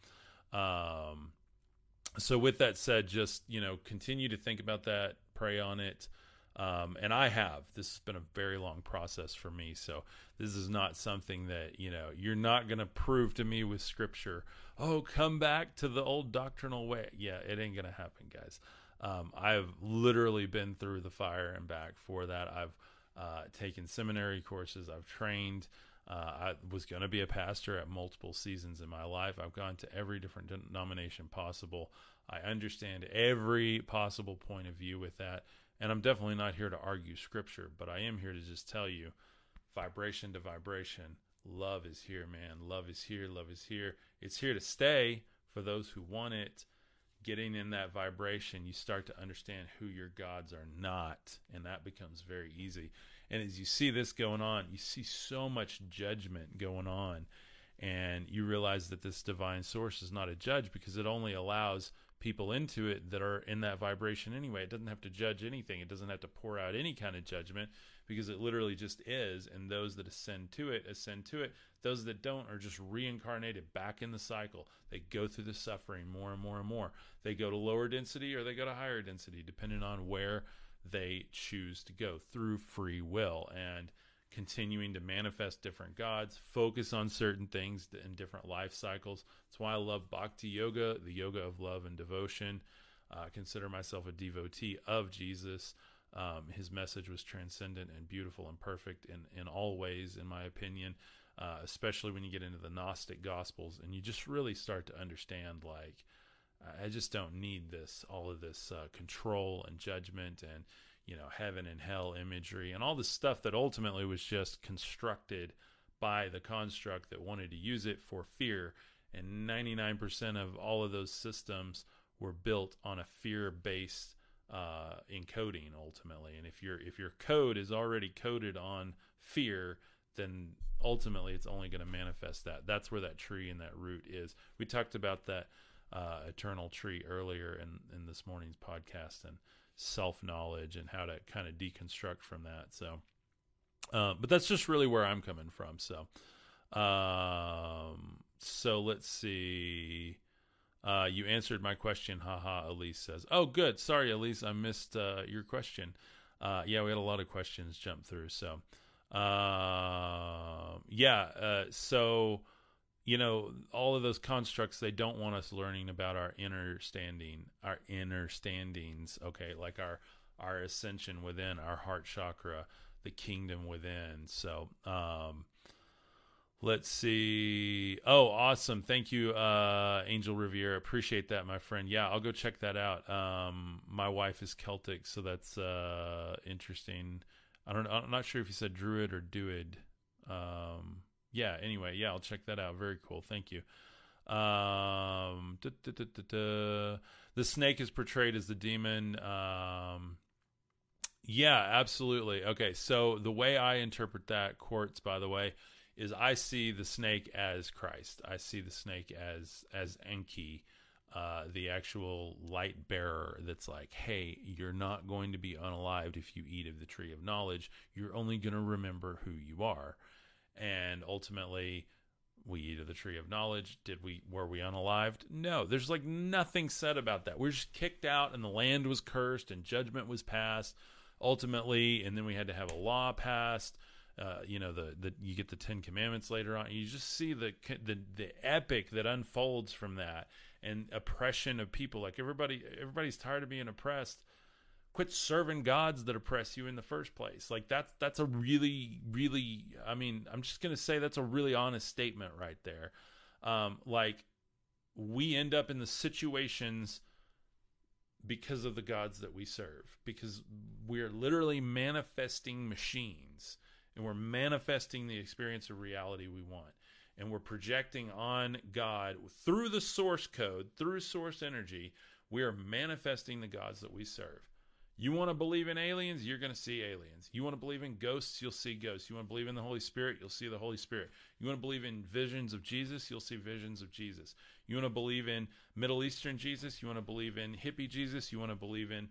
so with that said, just, you know, continue to think about that, pray on it. And I have, this has been a very long process for me. So this is not something that, you know, you're not going to prove to me with scripture. Oh, come back to the old doctrinal way. Yeah, it ain't going to happen, guys. I've literally been through the fire and back for that. I've, taken seminary courses. I've trained. I was going to be a pastor at multiple seasons in my life. I've gone to every different denomination possible. I understand every possible point of view with that. And I'm definitely not here to argue scripture, but I am here to just tell you, vibration to vibration, love is here, man. Love is here. Love is here. It's here to stay for those who want it. Getting in that vibration, you start to understand who your gods are not, and that becomes very easy. And as you see this going on, you see so much judgment going on, and you realize that this divine source is not a judge, because it only allows people into it that are in that vibration anyway. It doesn't have to judge anything. It doesn't have to pour out any kind of judgment, because it literally just is, and those that ascend to it ascend to it. Those that don't are just reincarnated back in the cycle. They go through the suffering more and more and more. They go to lower density or they go to higher density, depending on where they choose to go through free will, and continuing to manifest different gods, focus on certain things in different life cycles. That's why I love Bhakti Yoga, the yoga of love and devotion. I consider myself a devotee of Jesus. His message was transcendent and beautiful and perfect in all ways, in my opinion. Especially when you get into the Gnostic Gospels, and you just really start to understand, like, I just don't need this, all of this control and judgment and, you know, heaven and hell imagery and all this stuff that ultimately was just constructed by the construct that wanted to use it for fear. And 99% of all of those systems were built on a fear-based encoding ultimately. And if your code is already coded on fear, then ultimately it's only going to manifest that. That's where that tree and that root is. We talked about that eternal tree earlier in this morning's podcast, and self-knowledge and how to kind of deconstruct from that. So, but that's just really where I'm coming from. So, so let's see. You answered my question. Haha, Elise says, oh, good. Sorry, Elise. I missed your question. Yeah, we had a lot of questions jump through. So, so, you know, all of those constructs, they don't want us learning about our inner standing, our inner standings. Okay. Like our ascension within, our heart chakra, the kingdom within. So, let's see. Oh, awesome. Thank you, Angel Riviera. Appreciate that, my friend. Yeah, I'll go check that out. My wife is Celtic, so that's, interesting. I'm not sure if you said Druid or Druid. Yeah, anyway, yeah, I'll check that out. Very cool. Thank you. The snake is portrayed as the demon. Yeah, absolutely. Okay, so the way I interpret that, Quartz, by the way, is I see the snake as Christ. I see the snake as Enki, the actual light bearer that's like, hey, you're not going to be unalived if you eat of the tree of knowledge. You're only going to remember who you are. And ultimately, we eat of the tree of knowledge. Were we unalived? No, there's like nothing said about that. We're just kicked out, and the land was cursed, and judgment was passed ultimately. And then we had to have a law passed. You know, you get the 10 Commandments later on. You just see the epic that unfolds from that. And oppression of people, like everybody's tired of being oppressed. Quit serving gods that oppress you in the first place. Like that's a really, really, I mean, I'm just going to say that's a really honest statement right there. Like we end up in the situations because of the gods that we serve, because we're literally manifesting machines, and we're manifesting the experience of reality we want. And we're projecting on God through the source code, through source energy. We are manifesting the gods that we serve. You want to believe in aliens? You're going to see aliens. You want to believe in ghosts? You'll see ghosts. You want to believe in the Holy Spirit? You'll see the Holy Spirit. You want to believe in visions of Jesus? You'll see visions of Jesus. You want to believe in Middle Eastern Jesus? You want to believe in hippie Jesus? You want to believe in,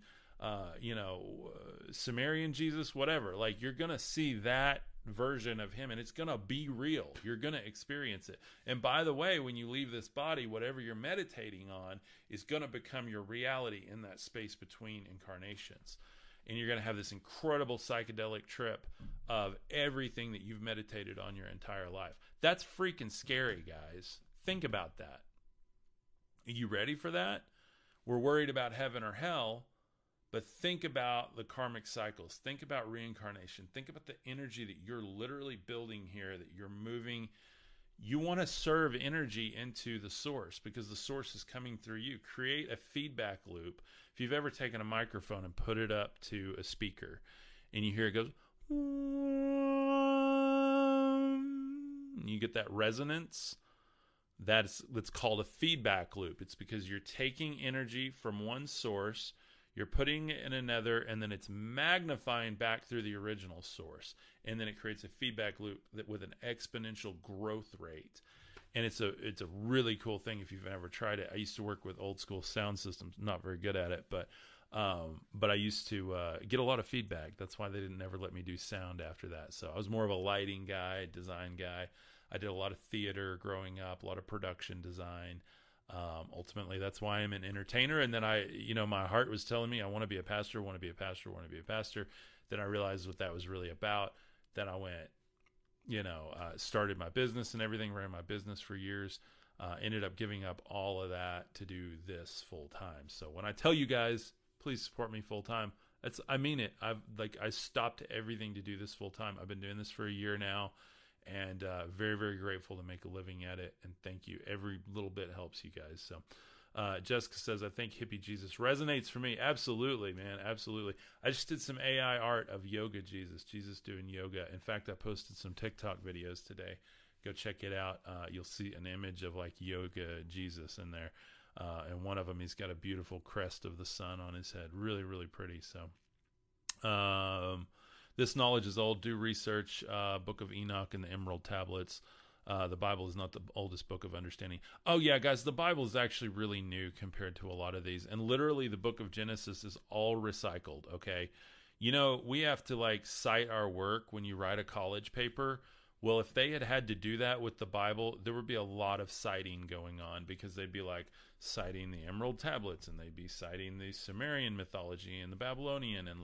Sumerian Jesus? Whatever. Like, you're going to see that version of him, and it's gonna be real. You're gonna experience it. And by the way, when you leave this body, whatever you're meditating on is gonna become your reality in that space between incarnations. And you're gonna have this incredible psychedelic trip of everything that you've meditated on your entire life. That's freaking scary, guys. Think about that. Are you ready for that? We're worried about heaven or hell. But think about the karmic cycles. Think about reincarnation. Think about the energy that you're literally building here, that you're moving. You want to serve energy into the source because the source is coming through you. Create a feedback loop. If If you've ever taken a microphone and put it up to a speaker and you hear it goes, you get that resonance. That's called a feedback loop. It's because you're taking energy from one source, you're putting it in another, and then it's magnifying back through the original source. And then it creates a feedback loop that with an exponential growth rate. And it's a really cool thing if you've ever tried it. I used to work with old school sound systems, not very good at it, but I used to get a lot of feedback. That's why they didn't ever let me do sound after that. So I was more of a lighting guy, design guy. I did a lot of theater growing up, a lot of production design. Ultimately, that's why I'm an entertainer. And then my heart was telling me I want to be a pastor, want to be a pastor, want to be a pastor. Then I realized what that was really about. Then I went, started my business and everything, ran my business for years. Ended up giving up all of that to do this full time. So when I tell you guys, please support me full time, I mean it. I stopped everything to do this full time. I've been doing this for a year now. And very, very grateful to make a living at it. And thank you. Every little bit helps you guys. So Jessica says, I think hippie Jesus resonates for me. Absolutely, man. Absolutely. I just did some AI art of yoga Jesus doing yoga. In fact, I posted some TikTok videos today. Go check it out. You'll see an image of like yoga Jesus in there. And one of them, he's got a beautiful crest of the sun on his head. Really, really pretty. So this knowledge is old. Do research. Book of Enoch and the Emerald Tablets. The Bible is not the oldest book of understanding. Oh, yeah, guys, the Bible is actually really new compared to a lot of these. And literally, the book of Genesis is all recycled, okay? We have to, cite our work when you write a college paper. Well, if they had to do that with the Bible, there would be a lot of citing going on because they'd be, citing the Emerald Tablets, and they'd be citing the Sumerian mythology and the Babylonian and,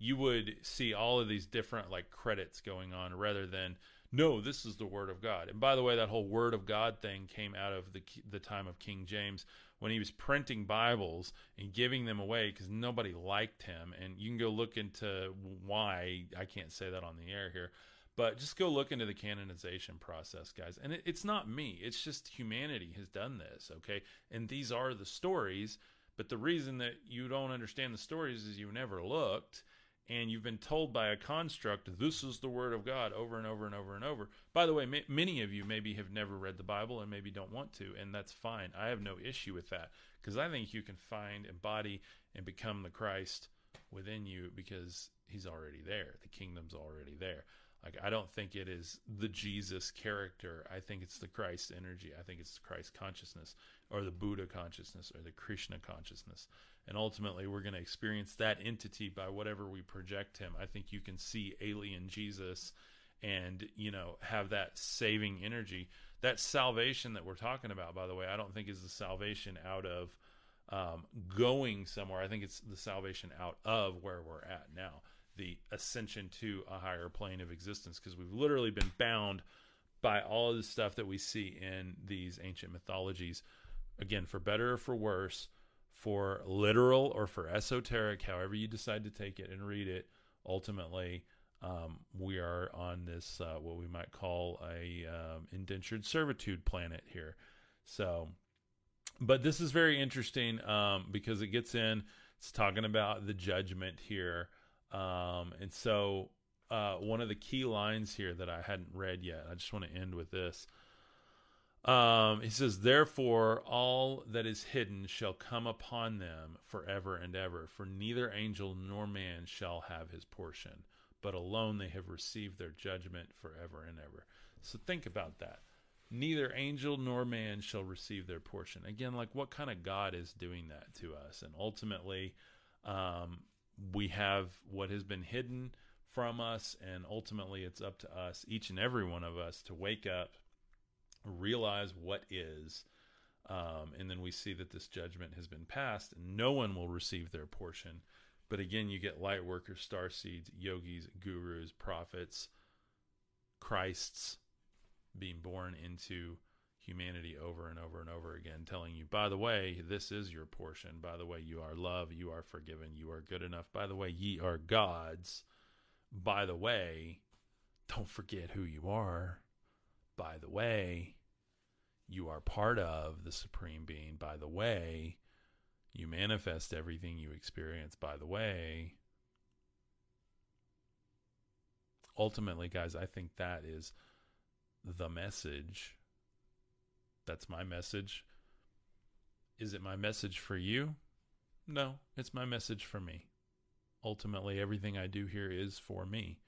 you would see all of these different credits going on rather than, no, this is the word of God. And by the way, that whole word of God thing came out of the time of King James when he was printing Bibles and giving them away because nobody liked him. And you can go look into why. I can't say that on the air here, but just go look into the canonization process, guys. And it's not me. It's just humanity has done this, okay? And these are the stories, but the reason that you don't understand the stories is you never looked. And you've been told by a construct, this is the word of God over and over and over and over. By the way, many of you maybe have never read the Bible and maybe don't want to, and that's fine. I have no issue with that because I think you can find, embody, and become the Christ within you because he's already there. The kingdom's already there. I don't think it is the Jesus character. I think it's the Christ energy. I think it's the Christ consciousness or the Buddha consciousness or the Krishna consciousness. And ultimately, we're going to experience that entity by whatever we project him. I think you can see alien Jesus and, have that saving energy. That salvation that we're talking about, by the way, I don't think is the salvation out of going somewhere. I think it's the salvation out of where we're at now, the ascension to a higher plane of existence, because we've literally been bound by all of the stuff that we see in these ancient mythologies. Again, for better or for worse, for literal or for esoteric, however you decide to take it and read it, ultimately we are on this what we might call a indentured servitude planet here. So, but this is very interesting because it gets in, it's talking about the judgment here. And so one of the key lines here that I hadn't read yet, I just want to end with this. He says, therefore, all that is hidden shall come upon them forever and ever, for neither angel nor man shall have his portion, but alone they have received their judgment forever and ever. So think about that. Neither angel nor man shall receive their portion. Again, what kind of God is doing that to us? And ultimately, we have what has been hidden from us, and ultimately it's up to us, each and every one of us, to wake up, realize what is, and then we see that this judgment has been passed and no one will receive their portion. But again, you get light workers, star seeds, yogis, gurus, prophets, Christs being born into humanity over and over and over again, telling you, by the way, this is your portion. By the way, you are love, you are forgiven, you are good enough. By the way, ye are gods. By the way, don't forget who you are. By the way, you are part of the Supreme Being. By the way, You manifest everything you experience by the way. Ultimately, guys, I think that is the message. That's my message. Is it my message for you? No, it's my message for me. Ultimately, everything I do here is for me.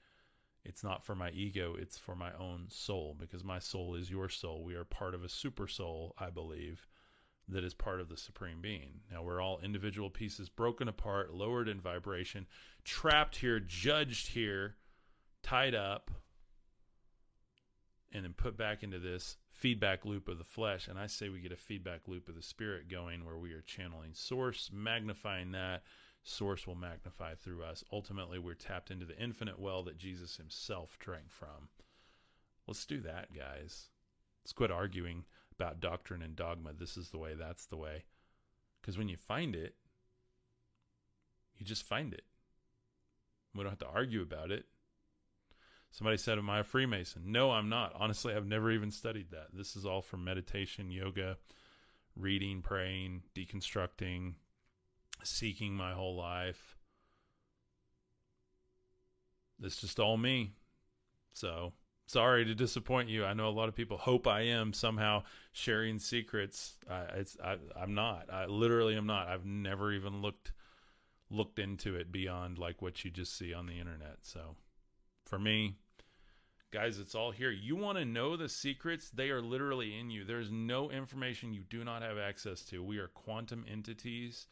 It's not for my ego, it's for my own soul, because my soul is your soul. We are part of a super soul, I believe, that is part of the Supreme Being. Now, we're all individual pieces, broken apart, lowered in vibration, trapped here, judged here, tied up, and then put back into this feedback loop of the flesh. And I say we get a feedback loop of the spirit going, where we are channeling source, magnifying that. Source will magnify through us. Ultimately, we're tapped into the infinite well that Jesus himself drank from. Let's do that, guys. Let's quit arguing about doctrine and dogma. This is the way, that's the way. Because when you find it, you just find it. We don't have to argue about it. Somebody said, am I a Freemason? No, I'm not. Honestly, I've never even studied that. This is all from meditation, yoga, reading, praying, deconstructing, seeking my whole life. It's just all me. So, sorry to disappoint you. I know a lot of people hope I am somehow sharing secrets. I'm not. I literally am not. I've never even looked into it beyond like what you just see on the internet. So, for me, guys, it's all here. You want to know the secrets? They are literally in you. There's no information you do not have access to. We are quantum entities.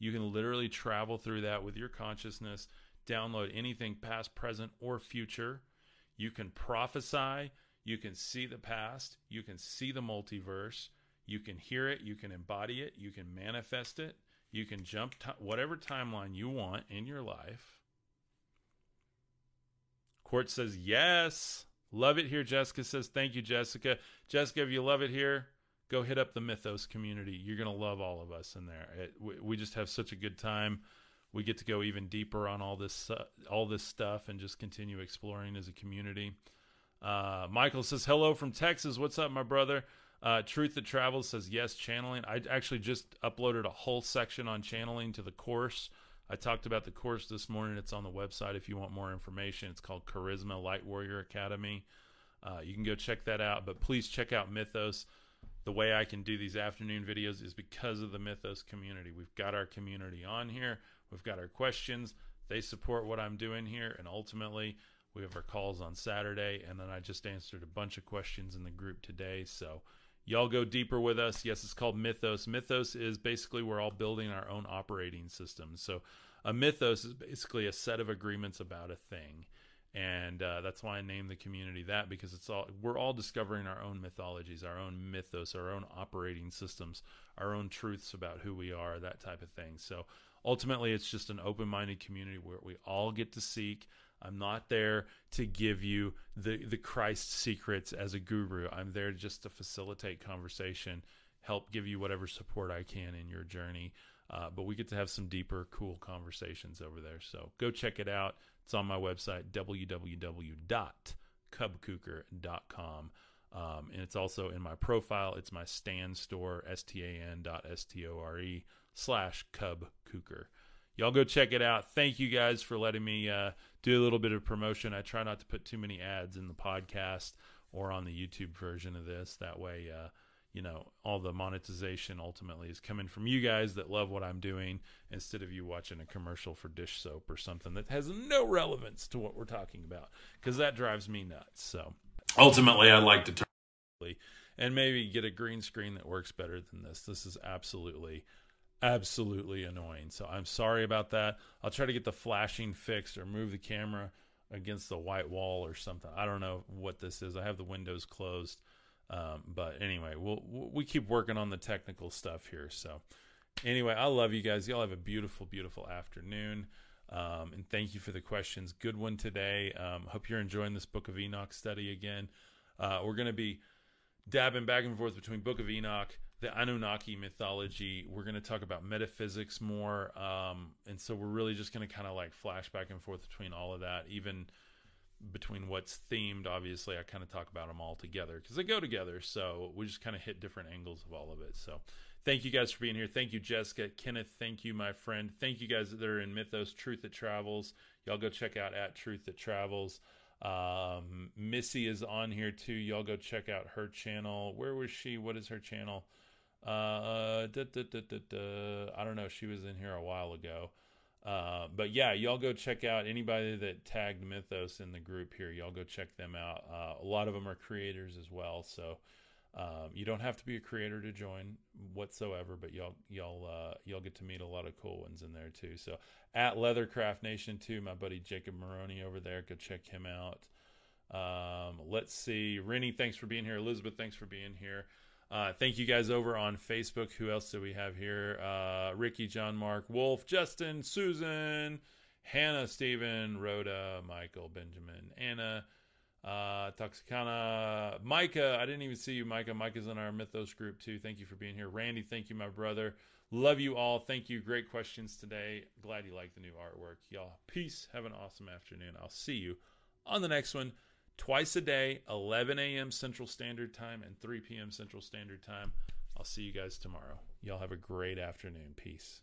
You can literally travel through that with your consciousness, download anything past, present, or future. You can prophesy. You can see the past. You can see the multiverse. You can hear it. You can embody it. You can manifest it. You can jump whatever timeline you want in your life. Court says, yes. Love it here, Jessica says. Thank you, Jessica. Jessica, if you love it here, go hit up the Mythos community. You're going to love all of us in there. We just have such a good time. We get to go even deeper on all this stuff and just continue exploring as a community. Michael says, hello from Texas. What's up, my brother? Truth That Travels says, yes, channeling. I actually just uploaded a whole section on channeling to the course. I talked about the course this morning. It's on the website if you want more information. It's called Charisma Light Warrior Academy. You can go check that out. But please check out Mythos. The way I can do these afternoon videos is because of the Mythos community. We've got our community on here. We've got our questions. They support what I'm doing here. And ultimately, we have our calls on Saturday. And then I just answered a bunch of questions in the group today. So y'all go deeper with us. Yes, it's called Mythos. Mythos is basically we're all building our own operating system. So a mythos is basically a set of agreements about a thing. And that's why I named the community that, because we're all discovering our own mythologies, our own mythos, our own operating systems, our own truths about who we are, that type of thing. So ultimately, it's just an open-minded community where we all get to seek. I'm not there to give you the Christ secrets as a guru. I'm there just to facilitate conversation, help give you whatever support I can in your journey. But we get to have some deeper, cool conversations over there. So go check it out. It's on my website, www.cubkuker.com. And it's also in my profile. It's my Stan store, stan.store/Cub Kuker. Y'all go check it out. Thank you guys for letting me do a little bit of promotion. I try not to put too many ads in the podcast or on the YouTube version of this. That way, all the monetization ultimately is coming from you guys that love what I'm doing, instead of you watching a commercial for dish soap or something that has no relevance to what we're talking about, because that drives me nuts. So ultimately, I'd like to turn and maybe get a green screen that works better than this. This is absolutely annoying. So I'm sorry about that. I'll try to get the flashing fixed or move the camera against the white wall or something. I don't know what this is. I have the windows closed. But anyway, we keep working on the technical stuff here. So anyway, I love you guys. Y'all have a beautiful, beautiful afternoon. And thank you for the questions. Good one today. Hope you're enjoying this Book of Enoch study again. We're going to be dabbing back and forth between Book of Enoch, the Anunnaki mythology. We're going to talk about metaphysics more. And so we're really just going to kind of like flash back and forth between all of that, even between what's themed. Obviously, I kind of talk about them all together because they go together. So we just kind of hit different angles of all of it. So Thank you guys for being here. Thank you, Jessica. Kenneth, thank you, my friend. Thank you guys that are in Mythos, Truth That Travels. Y'all go check out at Truth That Travels. Missy is on here too. Y'all go check out her channel. Where was she? What is her channel? I don't know. She was in here a while ago. But yeah, y'all go check out anybody that tagged Mythos in the group here. Y'all go check them out. A lot of them are creators as well. So, you don't have to be a creator to join whatsoever, but y'all get to meet a lot of cool ones in there too. So at Leathercraft Nation too, my buddy Jacob Maroney over there, go check him out. Let's see. Rennie, thanks for being here. Elizabeth, thanks for being here. Thank you guys over on Facebook. Who else do we have here? Ricky, John, Mark, Wolf, Justin, Susan, Hannah, Stephen, Rhoda, Michael, Benjamin, Anna, Toxicana, Micah. I didn't even see you, Micah. Micah's in our Mythos group too. Thank you for being here. Randy, thank you, my brother. Love you all. Thank you. Great questions today. Glad you like the new artwork. Y'all, peace. Have an awesome afternoon. I'll see you on the next one. Twice a day, 11 a.m. Central Standard Time and 3 p.m. Central Standard Time. I'll see you guys tomorrow. Y'all have a great afternoon. Peace.